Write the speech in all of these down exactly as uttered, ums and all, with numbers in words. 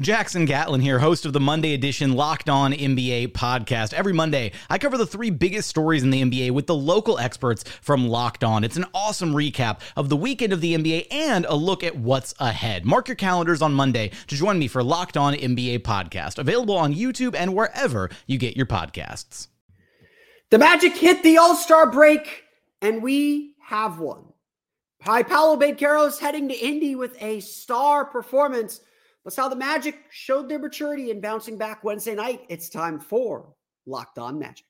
Jackson Gatlin here, host of the Monday edition Locked On N B A podcast. Every Monday, I cover the three biggest stories in the N B A with the local experts from Locked On. It's an awesome recap of the weekend of the N B A and a look at what's ahead. Mark your calendars on Monday to join me for Locked On N B A podcast, available on YouTube and wherever you get your podcasts. The Magic hit the All-Star break, and we have one. Hi, Paolo Banchero heading to Indy with a star performance. That's how the Magic showed their maturity in bouncing back Wednesday night. It's time for Locked On Magic.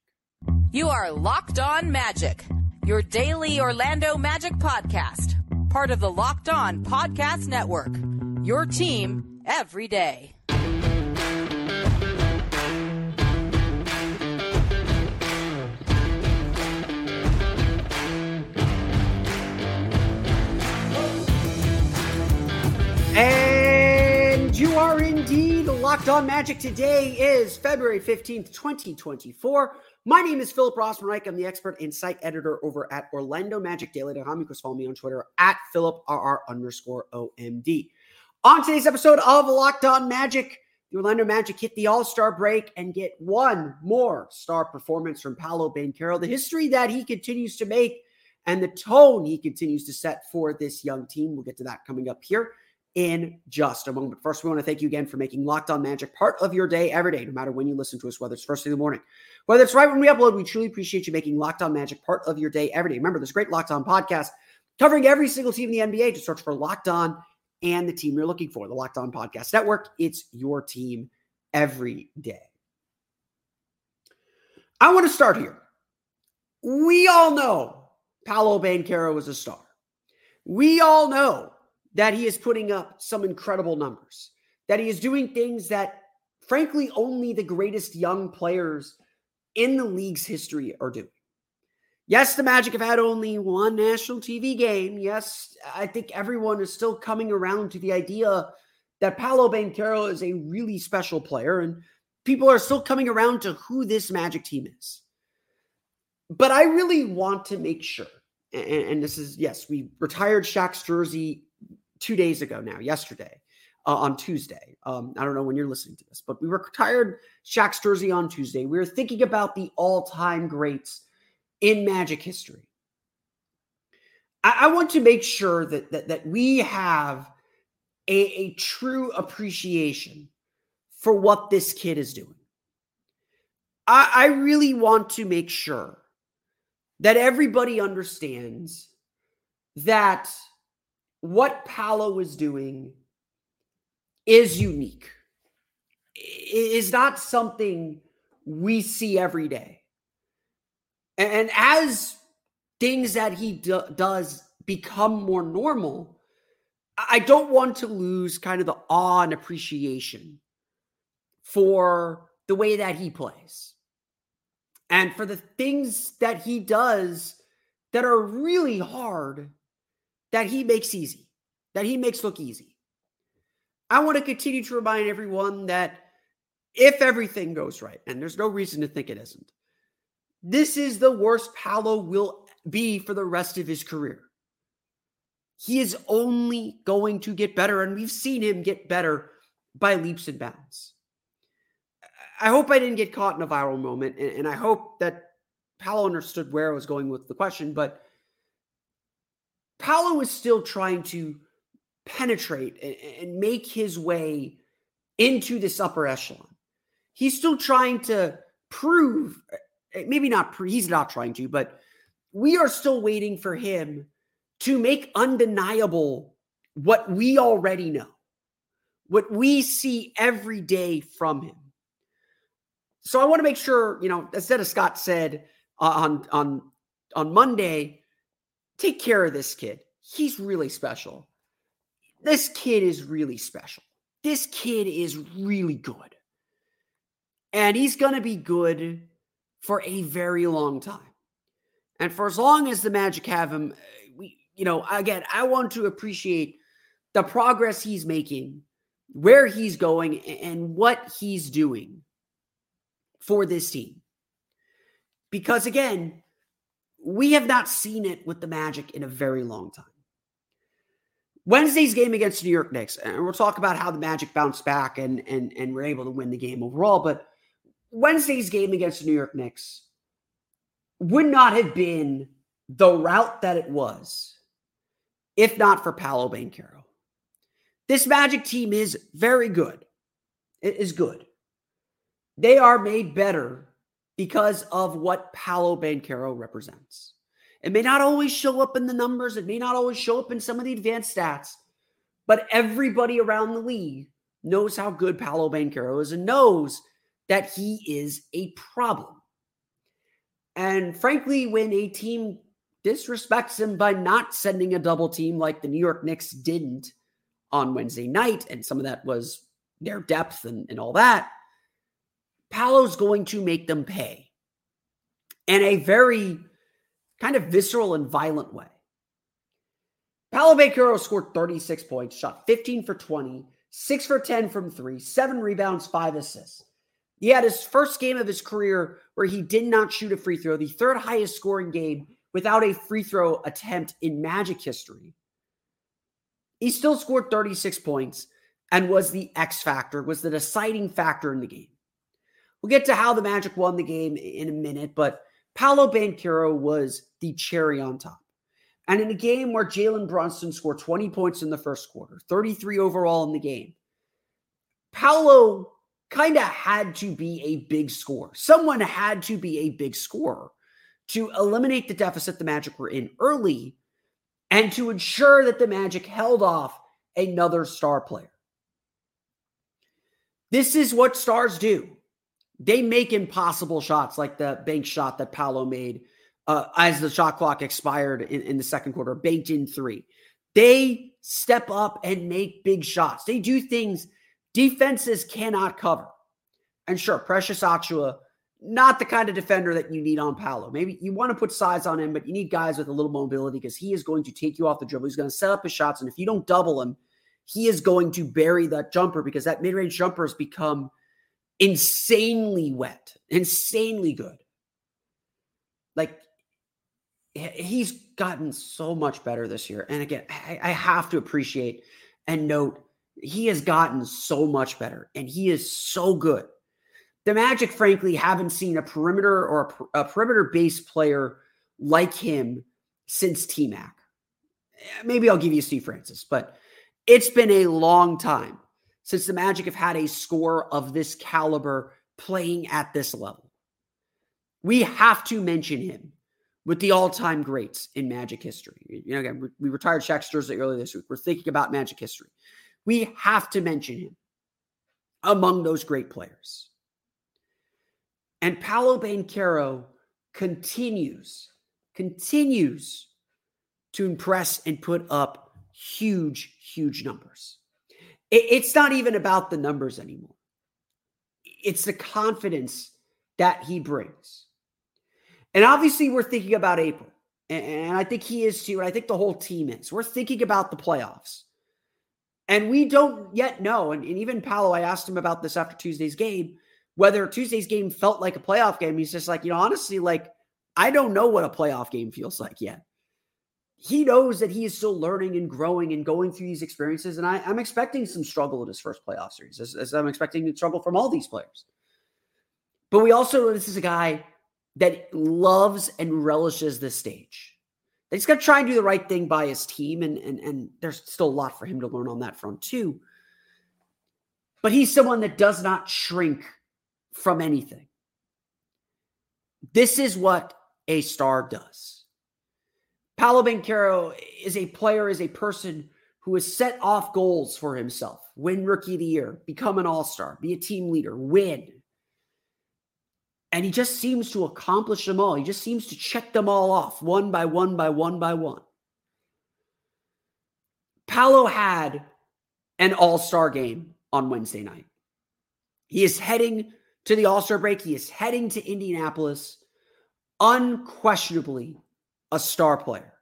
You are Locked On Magic, your daily Orlando Magic podcast, part of the Locked On Podcast Network, your team every day. And you are indeed Locked On Magic. Today is February fifteenth, twenty twenty-four. My name is Philip Rossman Reich. I'm the expert and site editor over at Orlando Magic Daily dot com. You can follow me on Twitter at PhilipRR underscore OMD. On today's episode of Locked On Magic, the Orlando Magic hit the All-Star break and get one more star performance from Paolo Banchero. The history that he continues to make and the tone he continues to set for this young team. We'll get to that coming up here in just a moment. First, we want to thank you again for making Locked On Magic part of your day every day, no matter when you listen to us, whether it's first thing in the morning, whether it's right when we upload. We truly appreciate you making Locked On Magic part of your day every day. Remember, there's a great Locked On podcast covering every single team in the N B A. Just search for Locked On and the team you're looking for, the Locked On Podcast Network. It's your team every day. I want to start here. We all know Paolo Banchero is a star. We all know that he is putting up some incredible numbers, that he is doing things that, frankly, only the greatest young players in the league's history are doing. Yes, the Magic have had only one national T V game. Yes, I think everyone is still coming around to the idea that Paolo Banchero is a really special player, and people are still coming around to who this Magic team is. But I really want to make sure, and, and this is, yes, we retired Shaq's jersey two days ago now, yesterday, uh, on Tuesday. Um, I don't know when you're listening to this, but we retired Shaq's jersey on Tuesday. We were thinking about the all-time greats in Magic history. I, I want to make sure that, that, that we have a, a true appreciation for what this kid is doing. I, I really want to make sure that everybody understands that what Paolo is doing is unique. It is not something we see every day. And as things that he do- does become more normal, I don't want to lose kind of the awe and appreciation for the way that he plays and for the things that he does that are really hard, that he makes easy, that he makes look easy. I want to continue to remind everyone that if everything goes right, and there's no reason to think it isn't, this is the worst Paolo will be for the rest of his career. He is only going to get better, and we've seen him get better by leaps and bounds. I hope I didn't get caught in a viral moment, and, and I hope that Paolo understood where I was going with the question, but Paolo is still trying to penetrate and, and make his way into this upper echelon. He's still trying to prove, maybe not, pre, he's not trying to, but we are still waiting for him to make undeniable what we already know, what we see every day from him. So I want to make sure, you know, as Dennis Scott said on, on, on Monday, take care of this kid. He's really special. This kid is really special. This kid is really good. And he's going to be good for a very long time. And for as long as the Magic have him, we, you know, again, I want to appreciate the progress he's making, where he's going, and what he's doing for this team. Because again, we have not seen it with the Magic in a very long time. Wednesday's game against the New York Knicks, and we'll talk about how the Magic bounced back and, and, and were able to win the game overall, but Wednesday's game against the New York Knicks would not have been the route that it was if not for Paolo Banchero. This Magic team is very good. It is good. They are made better because of what Paolo Banchero represents. It may not always show up in the numbers. It may not always show up in some of the advanced stats, but everybody around the league knows how good Paolo Banchero is and knows that he is a problem. And frankly, when a team disrespects him by not sending a double team like the New York Knicks didn't on Wednesday night, and some of that was their depth and, and all that, Paolo's going to make them pay in a very kind of visceral and violent way. Paolo Banchero scored thirty-six points, shot fifteen for twenty, six for ten from three, seven rebounds, five assists. He had his first game of his career where he did not shoot a free throw, the third highest scoring game without a free throw attempt in Magic history. He still scored thirty-six points and was the X factor, was the deciding factor in the game. We'll get to how the Magic won the game in a minute, but Paolo Banchero was the cherry on top. And in a game where Jalen Brunson scored twenty points in the first quarter, thirty-three overall in the game, Paolo kind of had to be a big scorer. Someone had to be a big scorer to eliminate the deficit the Magic were in early and to ensure that the Magic held off another star player. This is what stars do. They make impossible shots like the bank shot that Paolo made uh, as the shot clock expired in, in the second quarter, banked in three. They step up and make big shots. They do things defenses cannot cover. And sure, Precious Achiuwa, not the kind of defender that you need on Paolo. Maybe you want to put size on him, but you need guys with a little mobility because he is going to take you off the dribble. He's going to set up his shots, and if you don't double him, he is going to bury that jumper because that mid-range jumper has become insanely wet, insanely good. Like, he's gotten so much better this year. And again, I, I have to appreciate and note he has gotten so much better and he is so good. The Magic, frankly, haven't seen a perimeter or a, a perimeter-based player like him since T-Mac. Maybe I'll give you Steve Francis, but it's been a long time since the Magic have had a scorer of this caliber playing at this level. We have to mention him with the all-time greats in Magic history. You know, again, we, we retired Shaq Thursday earlier this week. We're thinking about Magic history. We have to mention him among those great players. And Paolo Banchero continues, continues to impress and put up huge, huge numbers. It's not even about the numbers anymore. It's the confidence that he brings. And obviously we're thinking about April. And I think he is too. And I think the whole team is. We're thinking about the playoffs. And we don't yet know. And, and even Paolo, I asked him about this after Tuesday's game, whether Tuesday's game felt like a playoff game. He's just like, you know, honestly, like, I don't know what a playoff game feels like yet. He knows that he is still learning and growing and going through these experiences. And I, I'm expecting some struggle in his first playoff series, as, as I'm expecting to struggle from all these players. But we also know this is a guy that loves and relishes this stage. He's going to try and do the right thing by his team, and, and, and there's still a lot for him to learn on that front too. But he's someone that does not shrink from anything. This is what a star does. Paolo Banchero is a player, is a person who has set off goals for himself. Win Rookie of the Year, become an all-star, be a team leader, win. And he just seems to accomplish them all. He just seems to check them all off, one by one by one by one. Paolo had an all-star game on Wednesday night. He is heading to the all-star break. He is heading to Indianapolis. Unquestionably a star player.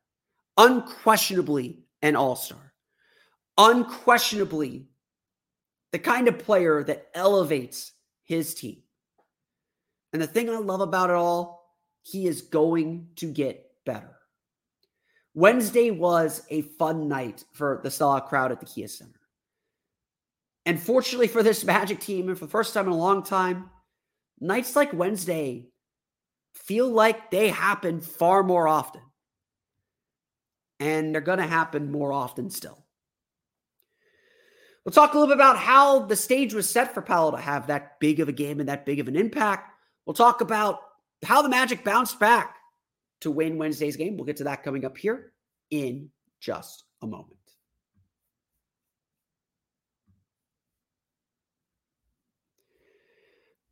Unquestionably an all-star. Unquestionably the kind of player that elevates his team. And the thing I love about it all, he is going to get better. Wednesday was a fun night for the sellout crowd at the Kia Center. And fortunately for this Magic team, and for the first time in a long time, nights like Wednesday feel like they happen far more often. And they're going to happen more often still. We'll talk a little bit about how the stage was set for Paolo to have that big of a game and that big of an impact. We'll talk about how the Magic bounced back to win Wednesday's game. We'll get to that coming up here in just a moment.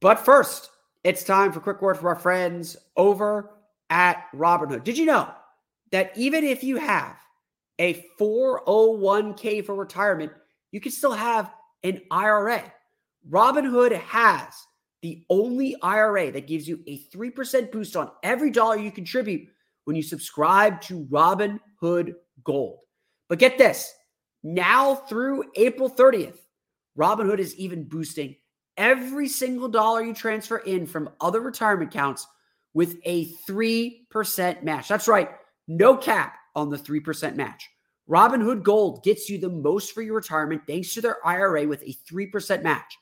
But first, it's time for a quick word from our friends over at Robinhood. Did you know that even if you have a four oh one k for retirement, you can still have an I R A? Robinhood has the only I R A that gives you a three percent boost on every dollar you contribute when you subscribe to Robinhood Gold. But get this, now through April thirtieth, Robinhood is even boosting every single dollar you transfer in from other retirement accounts with a three percent match. That's right, no cap on the three percent match. Robinhood Gold gets you the most for your retirement thanks to their I R A with a three percent match.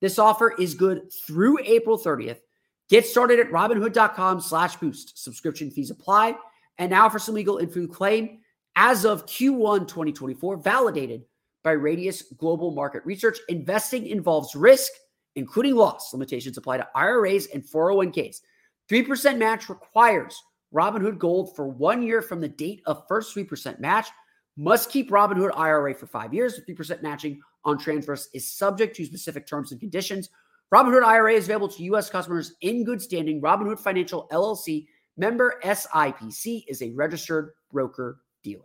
This offer is good through April thirtieth. Get started at Robinhood.com slash boost. Subscription fees apply. And now for some legal info claim. As of Q one twenty twenty-four, validated by Radius Global Market Research, investing involves risk, including loss. Limitations apply to I R As and four oh one k's. three percent match requires Robinhood Gold for one year from the date of first three percent match. Must keep Robinhood I R A for five years. The three percent matching on transfers is subject to specific terms and conditions. Robinhood I R A is available to U S customers in good standing. Robinhood Financial L L C, member S I P C, is a registered broker dealer.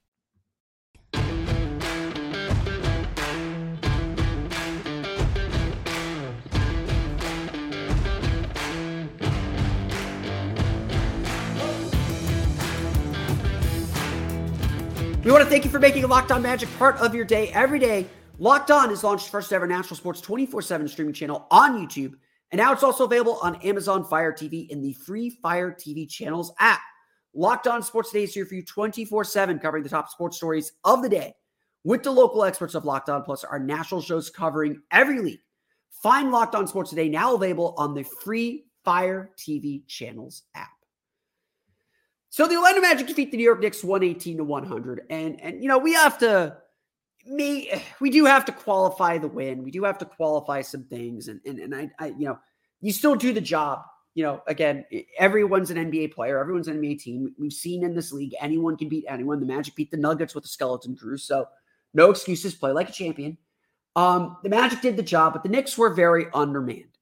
We want to thank you for making Locked On Magic part of your day every day. Locked On is launched first ever national sports twenty-four seven streaming channel on YouTube. And now it's also available on Amazon Fire T V in the free Fire T V channels app. Locked On Sports Today is here for you twenty-four seven, covering the top sports stories of the day with the local experts of Locked On, plus our national shows covering every league. Find Locked On Sports Today now available on the free Fire T V channels app. So the Orlando Magic defeat the New York Knicks one eighteen to one hundred. And, and you know, we have to, me, we do have to qualify the win. We do have to qualify some things. And, and, and I, I, you know, you still do the job. You know, again, everyone's an N B A player. Everyone's an N B A team. We've seen in this league, anyone can beat anyone. The Magic beat the Nuggets with a skeleton crew. So no excuses, play like a champion. Um, the Magic did the job, but the Knicks were very undermanned.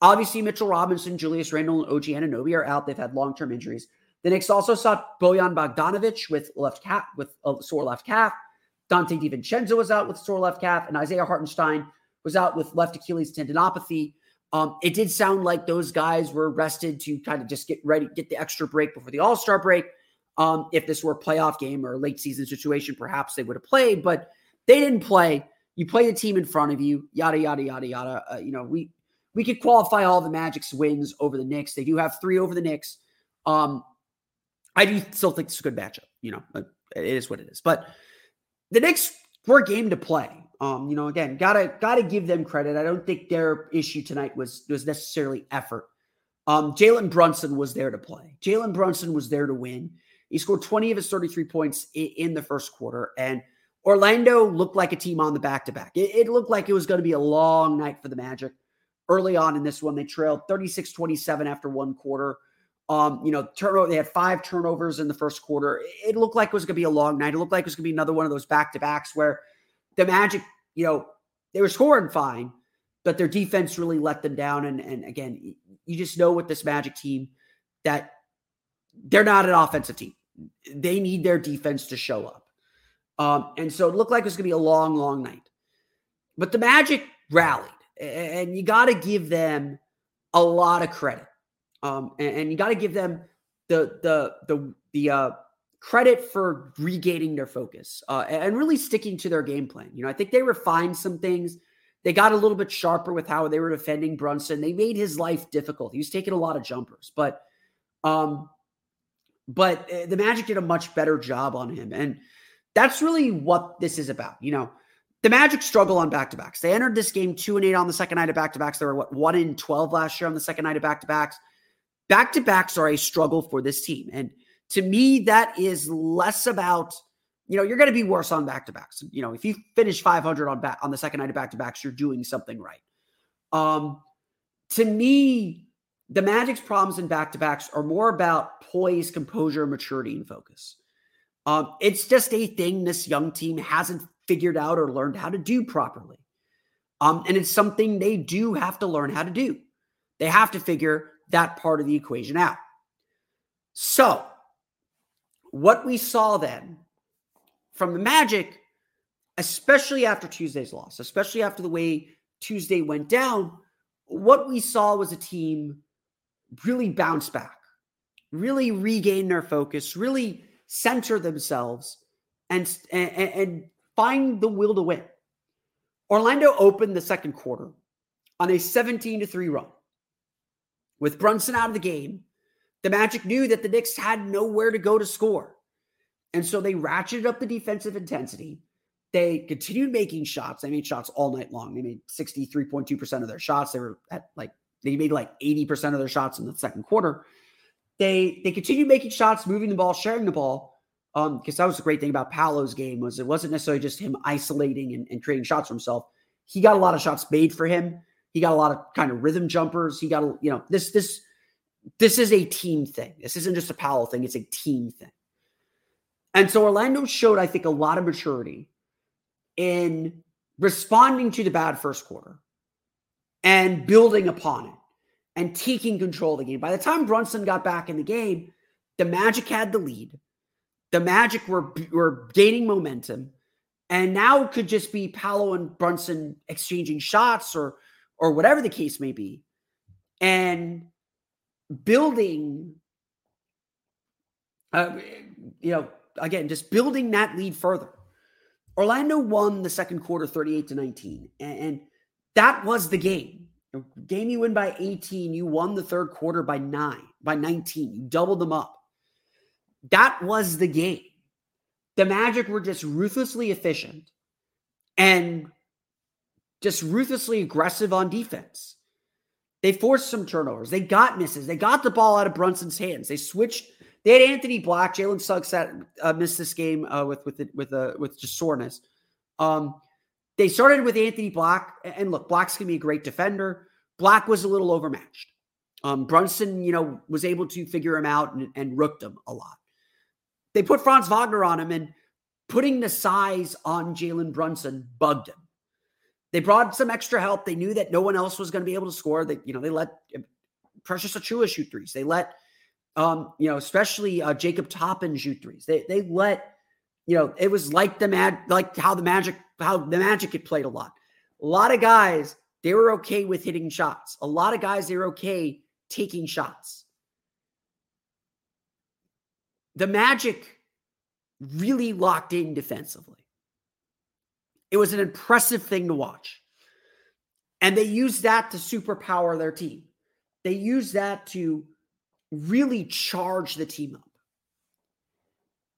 Obviously, Mitchell Robinson, Julius Randle, and O G Anunoby are out. They've had long-term injuries. The Knicks also saw Bojan Bogdanovic with left calf, with a sore left calf. Dante DiVincenzo was out with a sore left calf, and Isaiah Hartenstein was out with left Achilles tendinopathy. Um, it did sound like those guys were rested to kind of just get ready, get the extra break before the All-Star break. Um, if this were a playoff game or a late season situation, perhaps they would have played, but they didn't play. You play the team in front of you, yada, yada, yada, yada. Uh, you know, we, we could qualify all the Magic's wins over the Knicks. They do have three over the Knicks. Um, I do still think it's a good matchup. You know, it is what it is. But the Knicks were a game to play. Um, you know, again, gotta gotta give them credit. I don't think their issue tonight was was necessarily effort. Um, Jalen Brunson was there to play. Jalen Brunson was there to win. He scored twenty of his thirty-three points in, in the first quarter, and Orlando looked like a team on the back-to-back. It, it looked like it was going to be a long night for the Magic. Early on in this one, they trailed thirty-six twenty-seven after one quarter. Um, you know, turnover. They had five turnovers in the first quarter. It looked like it was going to be a long night. It looked like it was going to be another one of those back-to-backs where the Magic, you know, they were scoring fine, but their defense really let them down. And, and again, you just know with this Magic team that they're not an offensive team. They need their defense to show up. Um, and so it looked like it was going to be a long, long night. But the Magic rallied, and you got to give them a lot of credit. Um, and, and you got to give them the the the the uh, credit for regaining their focus uh, and really sticking to their game plan. You know, I think they refined some things. They got a little bit sharper with how they were defending Brunson. They made his life difficult. He was taking a lot of jumpers, but um, but the Magic did a much better job on him, and that's really what this is about. You know, the Magic struggle on back-to-backs. They entered this game two and eight on the second night of back-to-backs. They were what one in twelve last year on the second night of back-to-backs. Back-to-backs are a struggle for this team. And to me, that is less about, you know, you're going to be worse on back-to-backs. You know, if you finish five hundred on back on the second night of back-to-backs, you're doing something right. Um, to me, the Magic's problems in back-to-backs are more about poise, composure, maturity, and focus. Um, it's just a thing this young team hasn't figured out or learned how to do properly. Um, and it's something they do have to learn how to do. They have to figure that part of the equation out. So what we saw then from the Magic, especially after Tuesday's loss, especially after the way Tuesday went down, what we saw was a team really bounce back, really regain their focus, really center themselves, and, and, and find the will to win. Orlando opened the second quarter on a seventeen to three run. With Brunson out of the game, the Magic knew that the Knicks had nowhere to go to score. And so they ratcheted up the defensive intensity. They continued making shots. They made shots all night long. They made sixty-three point two percent of their shots. They were at like, they made like eighty percent of their shots in the second quarter. They, they continued making shots, moving the ball, sharing the ball. Um, because that was the great thing about Paolo's game was it wasn't necessarily just him isolating and, and creating shots for himself. He got a lot of shots made for him. He got a lot of kind of rhythm jumpers. He got, you know, this, this, this is a team thing. This isn't just a Powell thing. It's a team thing. And so Orlando showed, I think, a lot of maturity in responding to the bad first quarter and building upon it and taking control of the game. By the time Brunson got back in the game, the Magic had the lead. The Magic were, were gaining momentum. And now it could just be Powell and Brunson exchanging shots or, or whatever the case may be, and building, uh, you know, again, just building that lead further. Orlando won the second quarter thirty-eight to nineteen, and, and that was the game. The game you win by eighteen, you won the third quarter by nine, by nineteen. You doubled them up. That was the game. The Magic were just ruthlessly efficient and just ruthlessly aggressive on defense. They forced some turnovers. They got misses. They got the ball out of Brunson's hands. They switched. They had Anthony Black. Jalen Suggs sat, uh, missed this game uh, with with with uh, with just soreness. Um, they started with Anthony Black, and look, Black's gonna be a great defender. Black was a little overmatched. Um, Brunson, you know, was able to figure him out and, and rooked him a lot. They put Franz Wagner on him, and putting the size on Jalen Brunson bugged him. They brought some extra help. They knew that no one else was going to be able to score. They, you know, they let Precious Achiuwa shoot threes. They let, um, you know, especially uh, Jacob Toppin shoot threes. They they let, you know, it was like the mad, like how the Magic, how the Magic had played a lot, a lot of guys They were okay with hitting shots. A lot of guys, they're okay taking shots. The Magic really locked in defensively. It was an impressive thing to watch. And they used that to superpower their team. They used that to really charge the team up.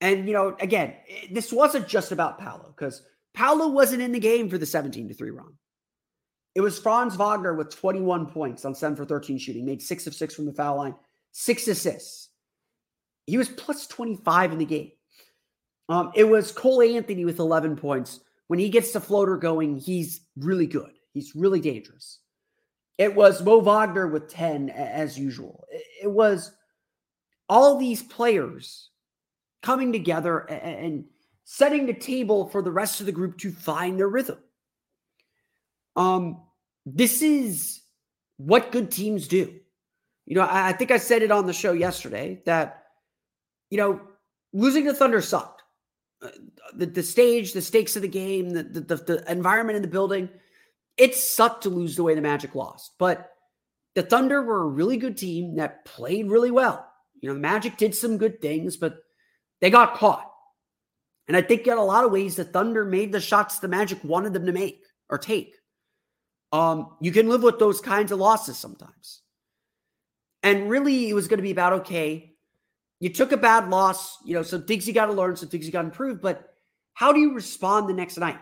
And, you know, again, this wasn't just about Paolo, because Paolo wasn't in the game for the seventeen to three run. It was Franz Wagner with twenty-one points on seven for thirteen shooting, made six of six from the foul line, six assists. He was plus twenty-five in the game. Um, it was Cole Anthony with eleven points. When he gets the floater going, he's really good. He's really dangerous. It was Mo Wagner with ten, as usual. It was all these players coming together and setting the table for the rest of the group to find their rhythm. Um, this is what good teams do. You know, I think I said it on the show yesterday that, you know, losing the Thunder sucked. The, the stage, the stakes of the game, the, the, the environment in the building, it sucked to lose the way the Magic lost. But the Thunder were a really good team that played really well. You know, the Magic did some good things, but they got caught. And I think in a lot of ways, the Thunder made the shots the Magic wanted them to make or take. Um, you can live with those kinds of losses sometimes. And really, it was going to be about, okay, you took a bad loss, you know, some things you got to learn, some things you got to improve, but how do you respond the next night?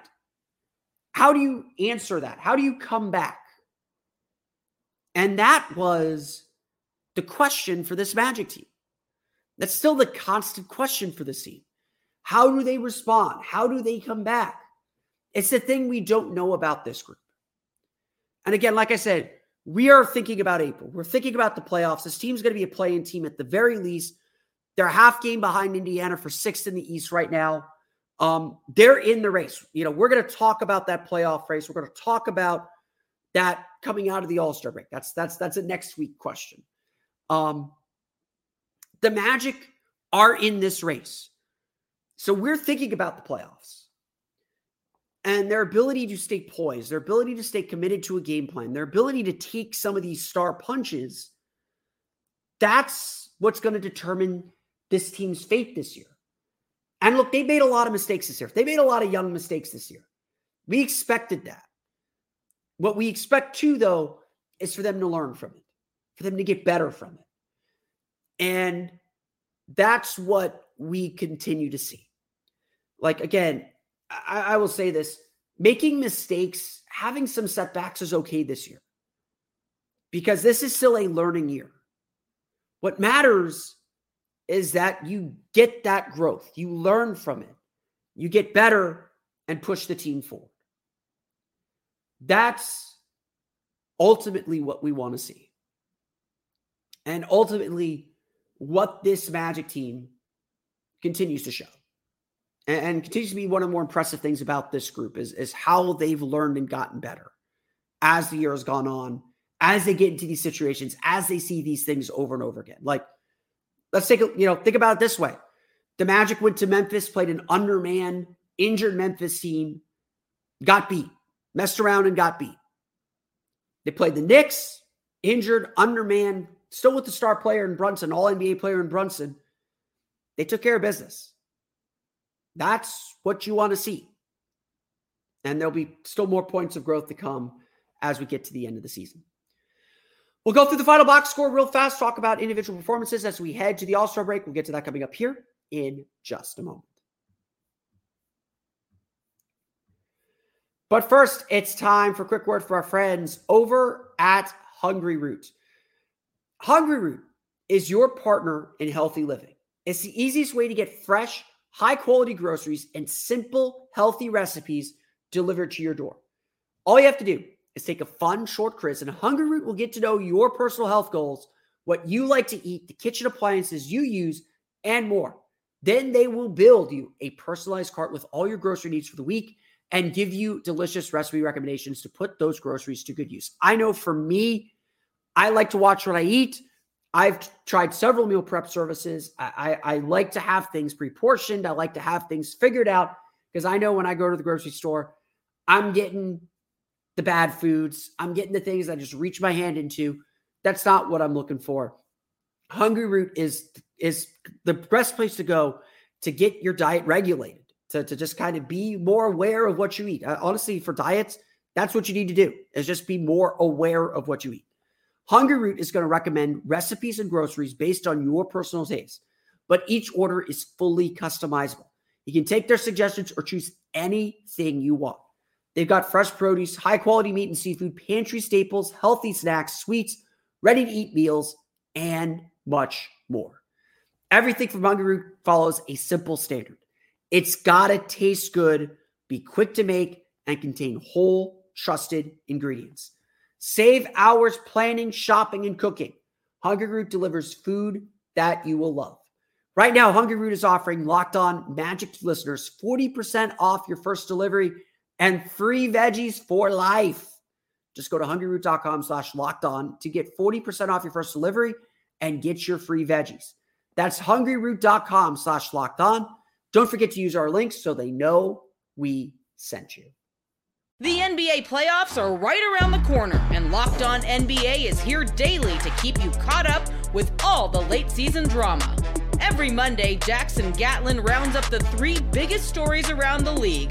How do you answer that? How do you come back? And that was the question for this Magic team. That's still the constant question for this team. How do they respond? How do they come back? It's the thing we don't know about this group. And again, like I said, we are thinking about April. We're thinking about the playoffs. This team's going to be a play-in team at the very least. They're a half game behind Indiana for sixth in the East right now. Um, they're in the race. You know, we're going to talk about that playoff race. We're going to talk about that coming out of the All-Star break. That's that's that's a next week question. Um, the Magic are in this race. So we're thinking about the playoffs and their ability to stay poised, their ability to stay committed to a game plan, their ability to take some of these star punches. That's what's going to determine this team's fate this year. And look, they made a lot of mistakes this year. They made a lot of young mistakes this year. We expected that. What we expect too, though, is for them to learn from it, for them to get better from it. And that's what we continue to see. Like, again, I, I will say this. Making mistakes, having some setbacks is okay this year, because this is still a learning year. What matters is that you get that growth. You learn from it. You get better and push the team forward. That's ultimately what we want to see. And ultimately what this Magic team continues to show. And, and continues to be one of the more impressive things about this group is, is how they've learned and gotten better as the year has gone on, as they get into these situations, as they see these things over and over again. Like, let's take a, you know, think about it this way. The Magic went to Memphis, played an undermanned, injured Memphis team, got beat, messed around and got beat. They played the Knicks, injured, undermanned, still with the star player in Brunson, all N B A player in Brunson. They took care of business. That's what you want to see. And there'll be still more points of growth to come as we get to the end of the season. We'll go through the final box score real fast, talk about individual performances as we head to the All-Star break. We'll get to that coming up here in just a moment. But first, it's time for a quick word for our friends over at Hungry Root. Hungry Root is your partner in healthy living. It's the easiest way to get fresh, high-quality groceries and simple, healthy recipes delivered to your door. All you have to do is take a fun short quiz, and Hungry Root will get to know your personal health goals, what you like to eat, the kitchen appliances you use, and more. Then they will build you a personalized cart with all your grocery needs for the week and give you delicious recipe recommendations to put those groceries to good use. I know for me, I like to watch what I eat. I've tried several meal prep services. I, I, I like to have things pre-portioned. I like to have things figured out because I know when I go to the grocery store, I'm getting the bad foods. I'm getting the things I just reach my hand into. That's not what I'm looking for. Hungry Root is is the best place to go to get your diet regulated, to, to just kind of be more aware of what you eat. Uh, honestly, for diets, that's what you need to do, is just be more aware of what you eat. Hungry Root is going to recommend recipes and groceries based on your personal taste, but each order is fully customizable. You can take their suggestions or choose anything you want. They've got fresh produce, high-quality meat and seafood, pantry staples, healthy snacks, sweets, ready-to-eat meals, and much more. Everything from Hungry Root follows a simple standard. It's got to taste good, be quick to make, and contain whole, trusted ingredients. Save hours planning, shopping, and cooking. Hungry Root delivers food that you will love. Right now, Hungry Root is offering Locked On Magic listeners forty percent off your first delivery and free veggies for life. Just go to hungryroot.com slash locked on to get forty percent off your first delivery and get your free veggies. That's hungryroot.com slash locked on. Don't forget to use our links so they know we sent you. The N B A playoffs are right around the corner, and Locked On N B A is here daily to keep you caught up with all the late season drama. Every Monday, Jackson Gatlin rounds up the three biggest stories around the league,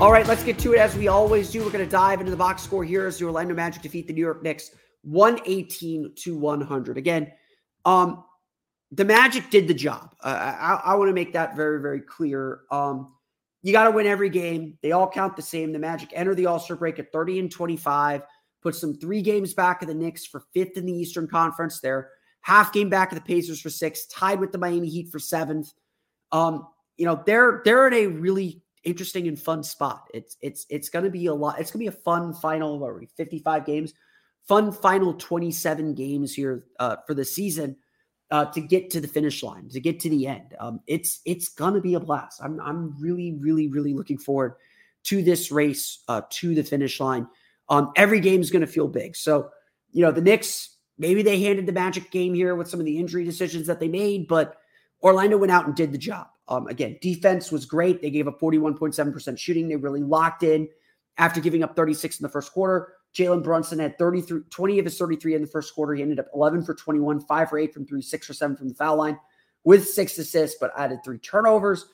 All right, let's get to it as we always do. We're going to dive into the box score here as the Orlando Magic defeat the New York Knicks one eighteen to one hundred. Again, Um, the Magic did the job. Uh, I, I want to make that very, very clear. Um, you got to win every game. They all count the same. The Magic enter the All-Star break at thirty and twenty-five, puts them three games back of the Knicks for fifth in the Eastern Conference. They're half game back of the Pacers for sixth, tied with the Miami Heat for seventh. Um, you know, they're, they're in a really interesting and fun spot. It's, it's, it's going to be a lot. It's going to be a fun final, what are we, fifty-five games. Fun final twenty-seven games here uh, for the season uh, to get to the finish line, to get to the end. Um, it's it's going to be a blast. I'm I'm really, really, really looking forward to this race, uh, to the finish line. Um, every game is going to feel big. So, you know, the Knicks, maybe they handed the Magic game here with some of the injury decisions that they made, but Orlando went out and did the job. Um, again, defense was great. They gave up forty-one point seven percent shooting. They really locked in after giving up thirty-six in the first quarter. Jalen Brunson had thirty-three, twenty of his thirty-three in the first quarter. He ended up eleven for twenty-one, five for eight from three, six for seven from the foul line with six assists, but added three turnovers.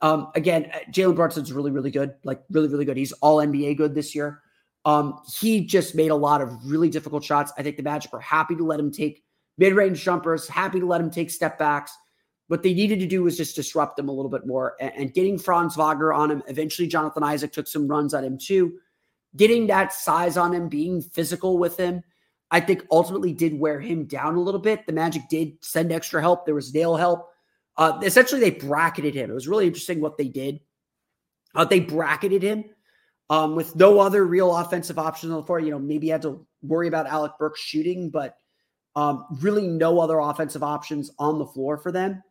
Um, again, Jalen Brunson's really, really good, like really, really good. He's all N B A good this year. Um, he just made a lot of really difficult shots. I think the Magic were happy to let him take mid-range jumpers, happy to let him take step backs. What they needed to do was just disrupt him a little bit more and, and getting Franz Wagner on him. Eventually, Jonathan Isaac took some runs at him too. Getting that size on him, being physical with him, I think ultimately did wear him down a little bit. The Magic did send extra help. There was nail help. Uh, essentially, they bracketed him. It was really interesting what they did. Uh, they bracketed him um, with no other real offensive options on the floor. You know, maybe you had to worry about Alec Burks shooting, but um, really no other offensive options on the floor for them.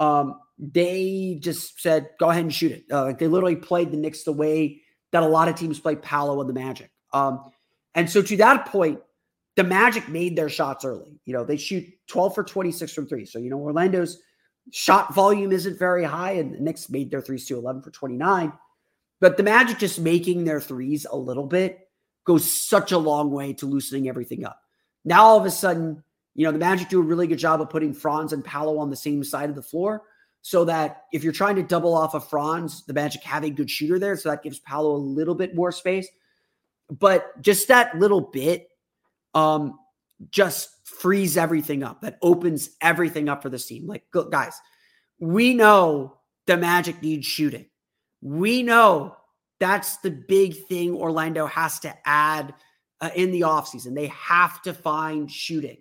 Um, they just said, go ahead and shoot it. Uh, like they literally played the Knicks the way that a lot of teams play Paolo and the Magic. Um, and so to that point, the Magic made their shots early. You know, they shoot twelve for twenty-six from three. So, you know, Orlando's shot volume isn't very high, and the Knicks made their threes to eleven for twenty-nine. But the Magic just making their threes a little bit goes such a long way to loosening everything up. Now, all of a sudden, you know, the Magic do a really good job of putting Franz and Paolo on the same side of the floor, so that if you're trying to double off of Franz, the Magic have a good shooter there. So that gives Paolo a little bit more space. But just that little bit um, just frees everything up. That opens everything up for this team. Like, guys, we know the Magic needs shooting. We know that's the big thing Orlando has to add uh, in the offseason. They have to find shooting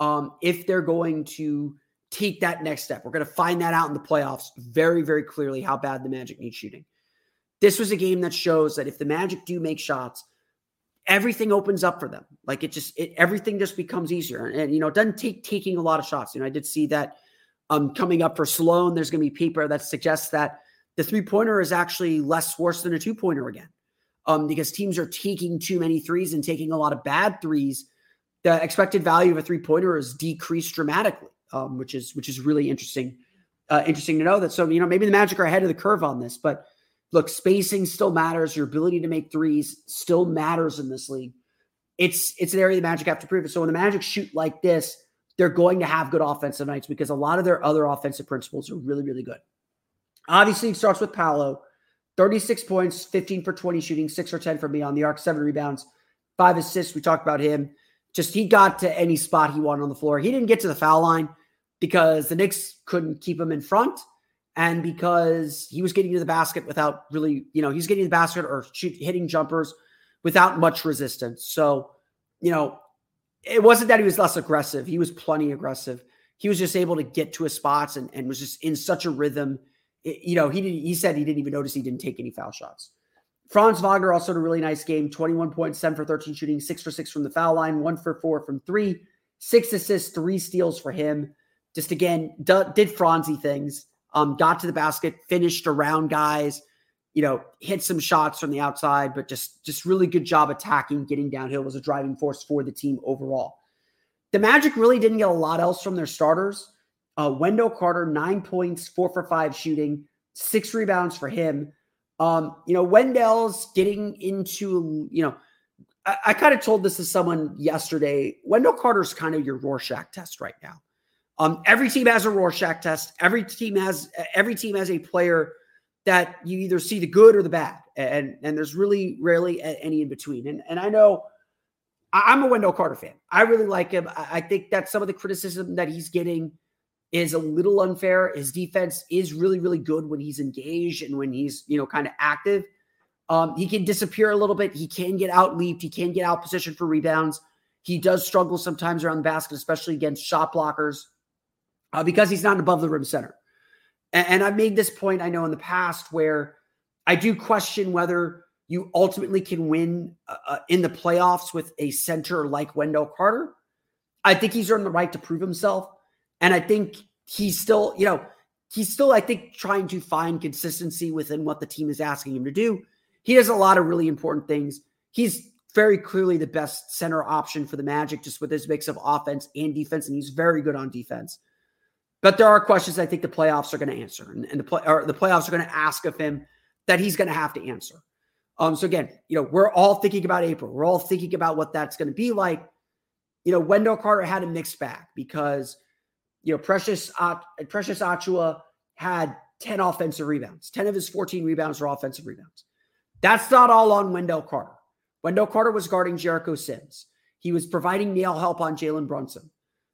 um, if they're going to take that next step. We're going to find that out in the playoffs very, very clearly how bad the Magic needs shooting. this was a game that shows that if the Magic do make shots, everything opens up for them. Like it just, it, everything just becomes easier. And, and, you know, it doesn't take taking a lot of shots. You know, I did see that um, coming up for Sloan, there's going to be paper that suggests that the three pointer is actually less worse than a two pointer again, um, because teams are taking too many threes and taking a lot of bad threes. The expected value of a three pointer is decreased dramatically, um, which is, which is really interesting. Uh, interesting to know that. So, you know, maybe the Magic are ahead of the curve on this, but look, spacing still matters. Your ability to make threes still matters in this league. It's it's an area the Magic have to prove it. So when the Magic shoot like this, they're going to have good offensive nights because a lot of their other offensive principles are really, really good. Obviously, it starts with Paolo. thirty-six points, fifteen for twenty shooting, six for ten from beyond the arc, seven rebounds, five assists. We talked about him. Just he got to any spot he wanted on the floor. He didn't get to the foul line because the Knicks couldn't keep him in front. And because he was getting to the basket without really, you know, he's getting to the basket or shoot, hitting jumpers without much resistance. So, you know, it wasn't that he was less aggressive. He was plenty aggressive. He was just able to get to his spots and, and was just in such a rhythm. It, you know, he didn't, he said he didn't even notice he didn't take any foul shots. Franz Wagner also had a really nice game, twenty-one points, seven for thirteen shooting, six for six from the foul line, one for four from three, six assists, three steals for him. Just again, d- did Franzy things. Um, got to the basket, finished around guys, you know, hit some shots from the outside, but just, just really good job attacking, getting downhill was a driving force for the team overall. The Magic really didn't get a lot else from their starters. Uh, Wendell Carter, nine points, four for five shooting, six rebounds for him. Um, you know, Wendell's getting into, you know, I, I kind of told this to someone yesterday. Wendell Carter's kind of your Rorschach test right now. Um, every team has a Rorschach test. Every team has every team has a player that you either see the good or the bad, and and there's really rarely any in between. And and I know I'm a Wendell Carter fan. I really like him. I think that some of the criticism that he's getting is a little unfair. His defense is really really good when he's engaged and when he's you know kind of active. Um, he can disappear a little bit. He can get out leaped. He can get out positioned for rebounds. He does struggle sometimes around the basket, especially against shot blockers. Uh, because he's not an above the rim center. And, and I've made this point, I know in the past, where I do question whether you ultimately can win uh, in the playoffs with a center like Wendell Carter. I think he's earned the right to prove himself. And I think he's still, you know, he's still, I think, trying to find consistency within what the team is asking him to do. He does a lot of really important things. He's very clearly the best center option for the Magic, just with his mix of offense and defense. And he's very good on defense. But there are questions I think the playoffs are going to answer, and, and the play, or the playoffs are going to ask of him that he's going to have to answer. Um, so again, you know, we're all thinking about April. We're all thinking about what that's going to be like. You know, Wendell Carter had a mixed bag because, you know, Precious uh, Precious Achiuwa had ten offensive rebounds. ten of his fourteen rebounds were offensive rebounds. That's not all on Wendell Carter. Wendell Carter was guarding Jericho Sims. He was providing nail help on Jalen Brunson.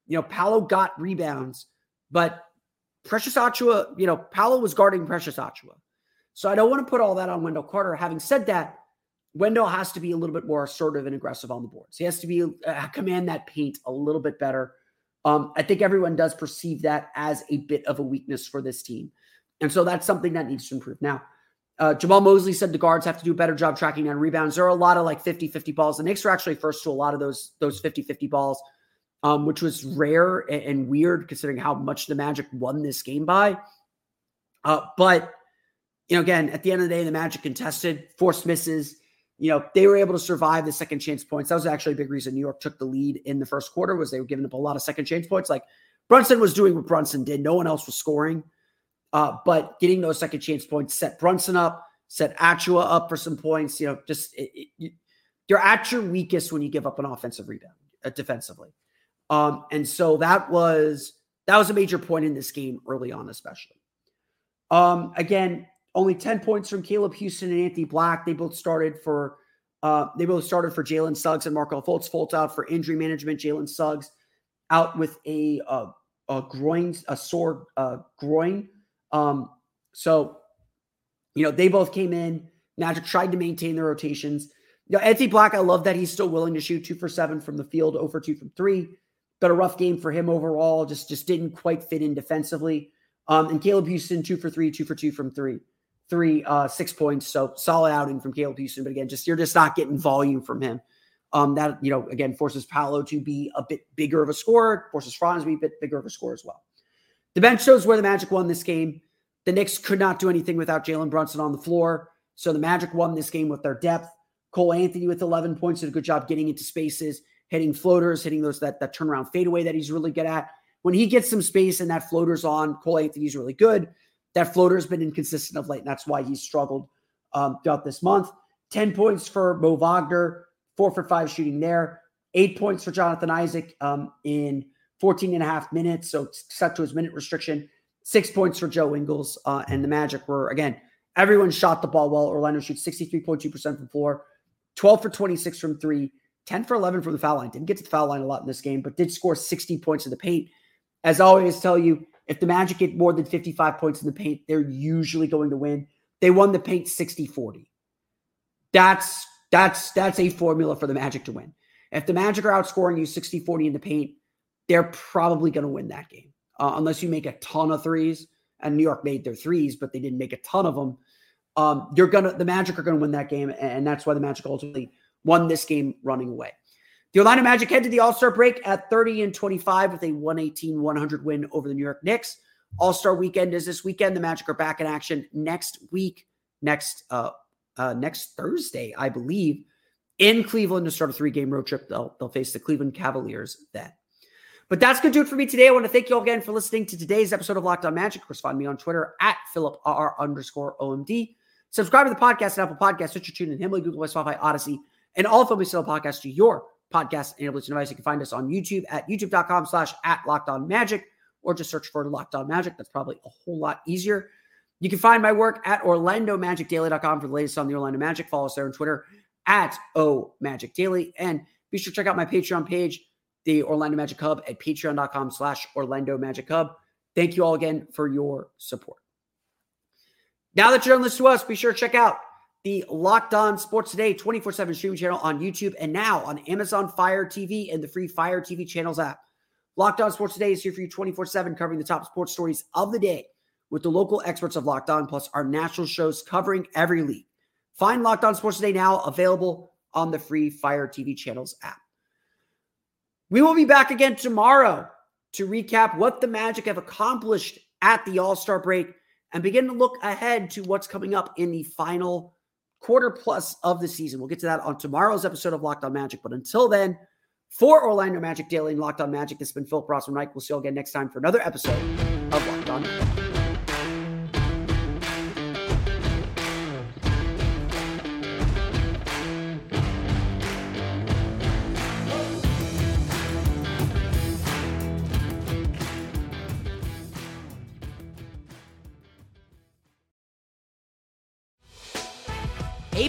You know, Paolo got rebounds. But Precious Achiuwa, you know, Paolo was guarding Precious Achiuwa. So I don't want to put all that on Wendell Carter. Having said that, Wendell has to be a little bit more assertive and aggressive on the boards. He has to be uh, command that paint a little bit better. Um, I think everyone does perceive that as a bit of a weakness for this team. And so that's something that needs to improve. Now, uh, Jamal Mosley said the guards have to do a better job tracking down rebounds. There are a lot of like fifty-fifty balls. The Knicks are actually first to a lot of those, those fifty-fifty balls. Um, which was rare and, and weird considering how much the Magic won this game by. Uh, but, you know, again, at the end of the day, the Magic contested, forced misses. You know, they were able to survive the second chance points. That was actually a big reason New York took the lead in the first quarter was they were giving up a lot of second chance points. Like Brunson was doing what Brunson did. No one else was scoring. Uh, but getting those second chance points set Brunson up, set Achiuwa up for some points. You know, just it, it, you, you're at your weakest when you give up an offensive rebound uh, defensively. Um, and so that was that was a major point in this game early on, especially. Um, again, only ten points from Caleb Houston and Anthony Black. They both started for uh, they both started for Jalen Suggs and Markelle Fultz. Fultz out for injury management. Jalen Suggs out with a uh, a groin a sore uh, groin. Um, so you know they both came in. Magic tried to maintain their rotations. You know, Anthony Black, I love that he's still willing to shoot two for seven from the field, zero for two from three. But a rough game for him overall, just, just didn't quite fit in defensively. Um, and Caleb Houston, two for three, two for two from three three, uh, six points. So solid outing from Caleb Houston, but again, just, you're just not getting volume from him. Um, that, you know, again, forces Paolo to be a bit bigger of a scorer, forces Franz to be a bit bigger of a scorer as well. The bench shows where the Magic won this game. The Knicks could not do anything without Jalen Brunson on the floor. So the Magic won this game with their depth. Cole Anthony with eleven points did a good job getting into spaces, hitting floaters, hitting those that, that turnaround fadeaway that he's really good at. When he gets some space and that floater's on, Cole Anthony's really good. That floater's been inconsistent of late, and that's why he's struggled um, throughout this month. ten points for Mo Wagner, four for five shooting there. Eight points for Jonathan Isaac um, in fourteen and a half minutes, so set to his minute restriction. Six points for Joe Ingles, uh, and the Magic were, again, everyone shot the ball well. Orlando shoots sixty-three point two percent from the floor, twelve for twenty-six from three, ten for eleven from the foul line. Didn't get to the foul line a lot in this game, but did score sixty points in the paint. As I always tell you, if the Magic get more than fifty-five points in the paint, they're usually going to win. They won the paint sixty forty. That's that's that's a formula for the Magic to win. If the Magic are outscoring you sixty forty in the paint, they're probably going to win that game, uh, unless you make a ton of threes. And New York made their threes, but they didn't make a ton of them. Um, you're gonna the Magic are going to win that game, and that's why the Magic ultimately won this game running away. The Orlando Magic head to the All-Star break at thirty and twenty-five with a one eighteen to one hundred win over the New York Knicks. All-Star weekend is this weekend. The Magic are back in action next week, next uh, uh, next Thursday, I believe, in Cleveland to start a three-game road trip. They'll, they'll face the Cleveland Cavaliers then. But that's going to do it for me today. I want to thank you all again for listening to today's episode of Locked On Magic. Of course, find me on Twitter at PhilipR underscore OMD. Subscribe to the podcast and Apple Podcasts, Stitcher, TuneIn, Himalaya, Google Play, Spotify, Odyssey, and all of us sell podcasts to your podcast enabled device. You can find us on YouTube at youtube.com slash at Locked On Magic, or just search for Locked On Magic. That's probably a whole lot easier. You can find my work at orlando magic daily dot com for the latest on the Orlando Magic. Follow us there on Twitter at O Magic Daily. And be sure to check out my Patreon page, the Orlando Magic Hub, at patreon.com slash Orlando Magic Hub. Thank you all again for your support. Now that you're on this to us, be sure to check out the Locked On Sports Today twenty-four seven streaming channel on YouTube and now on Amazon Fire T V and the free Fire T V channels app. Locked On Sports Today is here for you twenty-four seven, covering the top sports stories of the day with the local experts of Locked On, plus our national shows covering every league. Find Locked On Sports Today now, available on the free Fire T V channels app. We will be back again tomorrow to recap what the Magic have accomplished at the All-Star break and begin to look ahead to what's coming up in the final quarter plus of the season. We'll get to that on tomorrow's episode of Locked On Magic. But until then, for Orlando Magic Daily and Locked On Magic, this has been Philip Rossman Reich. We'll see you all again next time for another episode of Locked On Magic. Hey,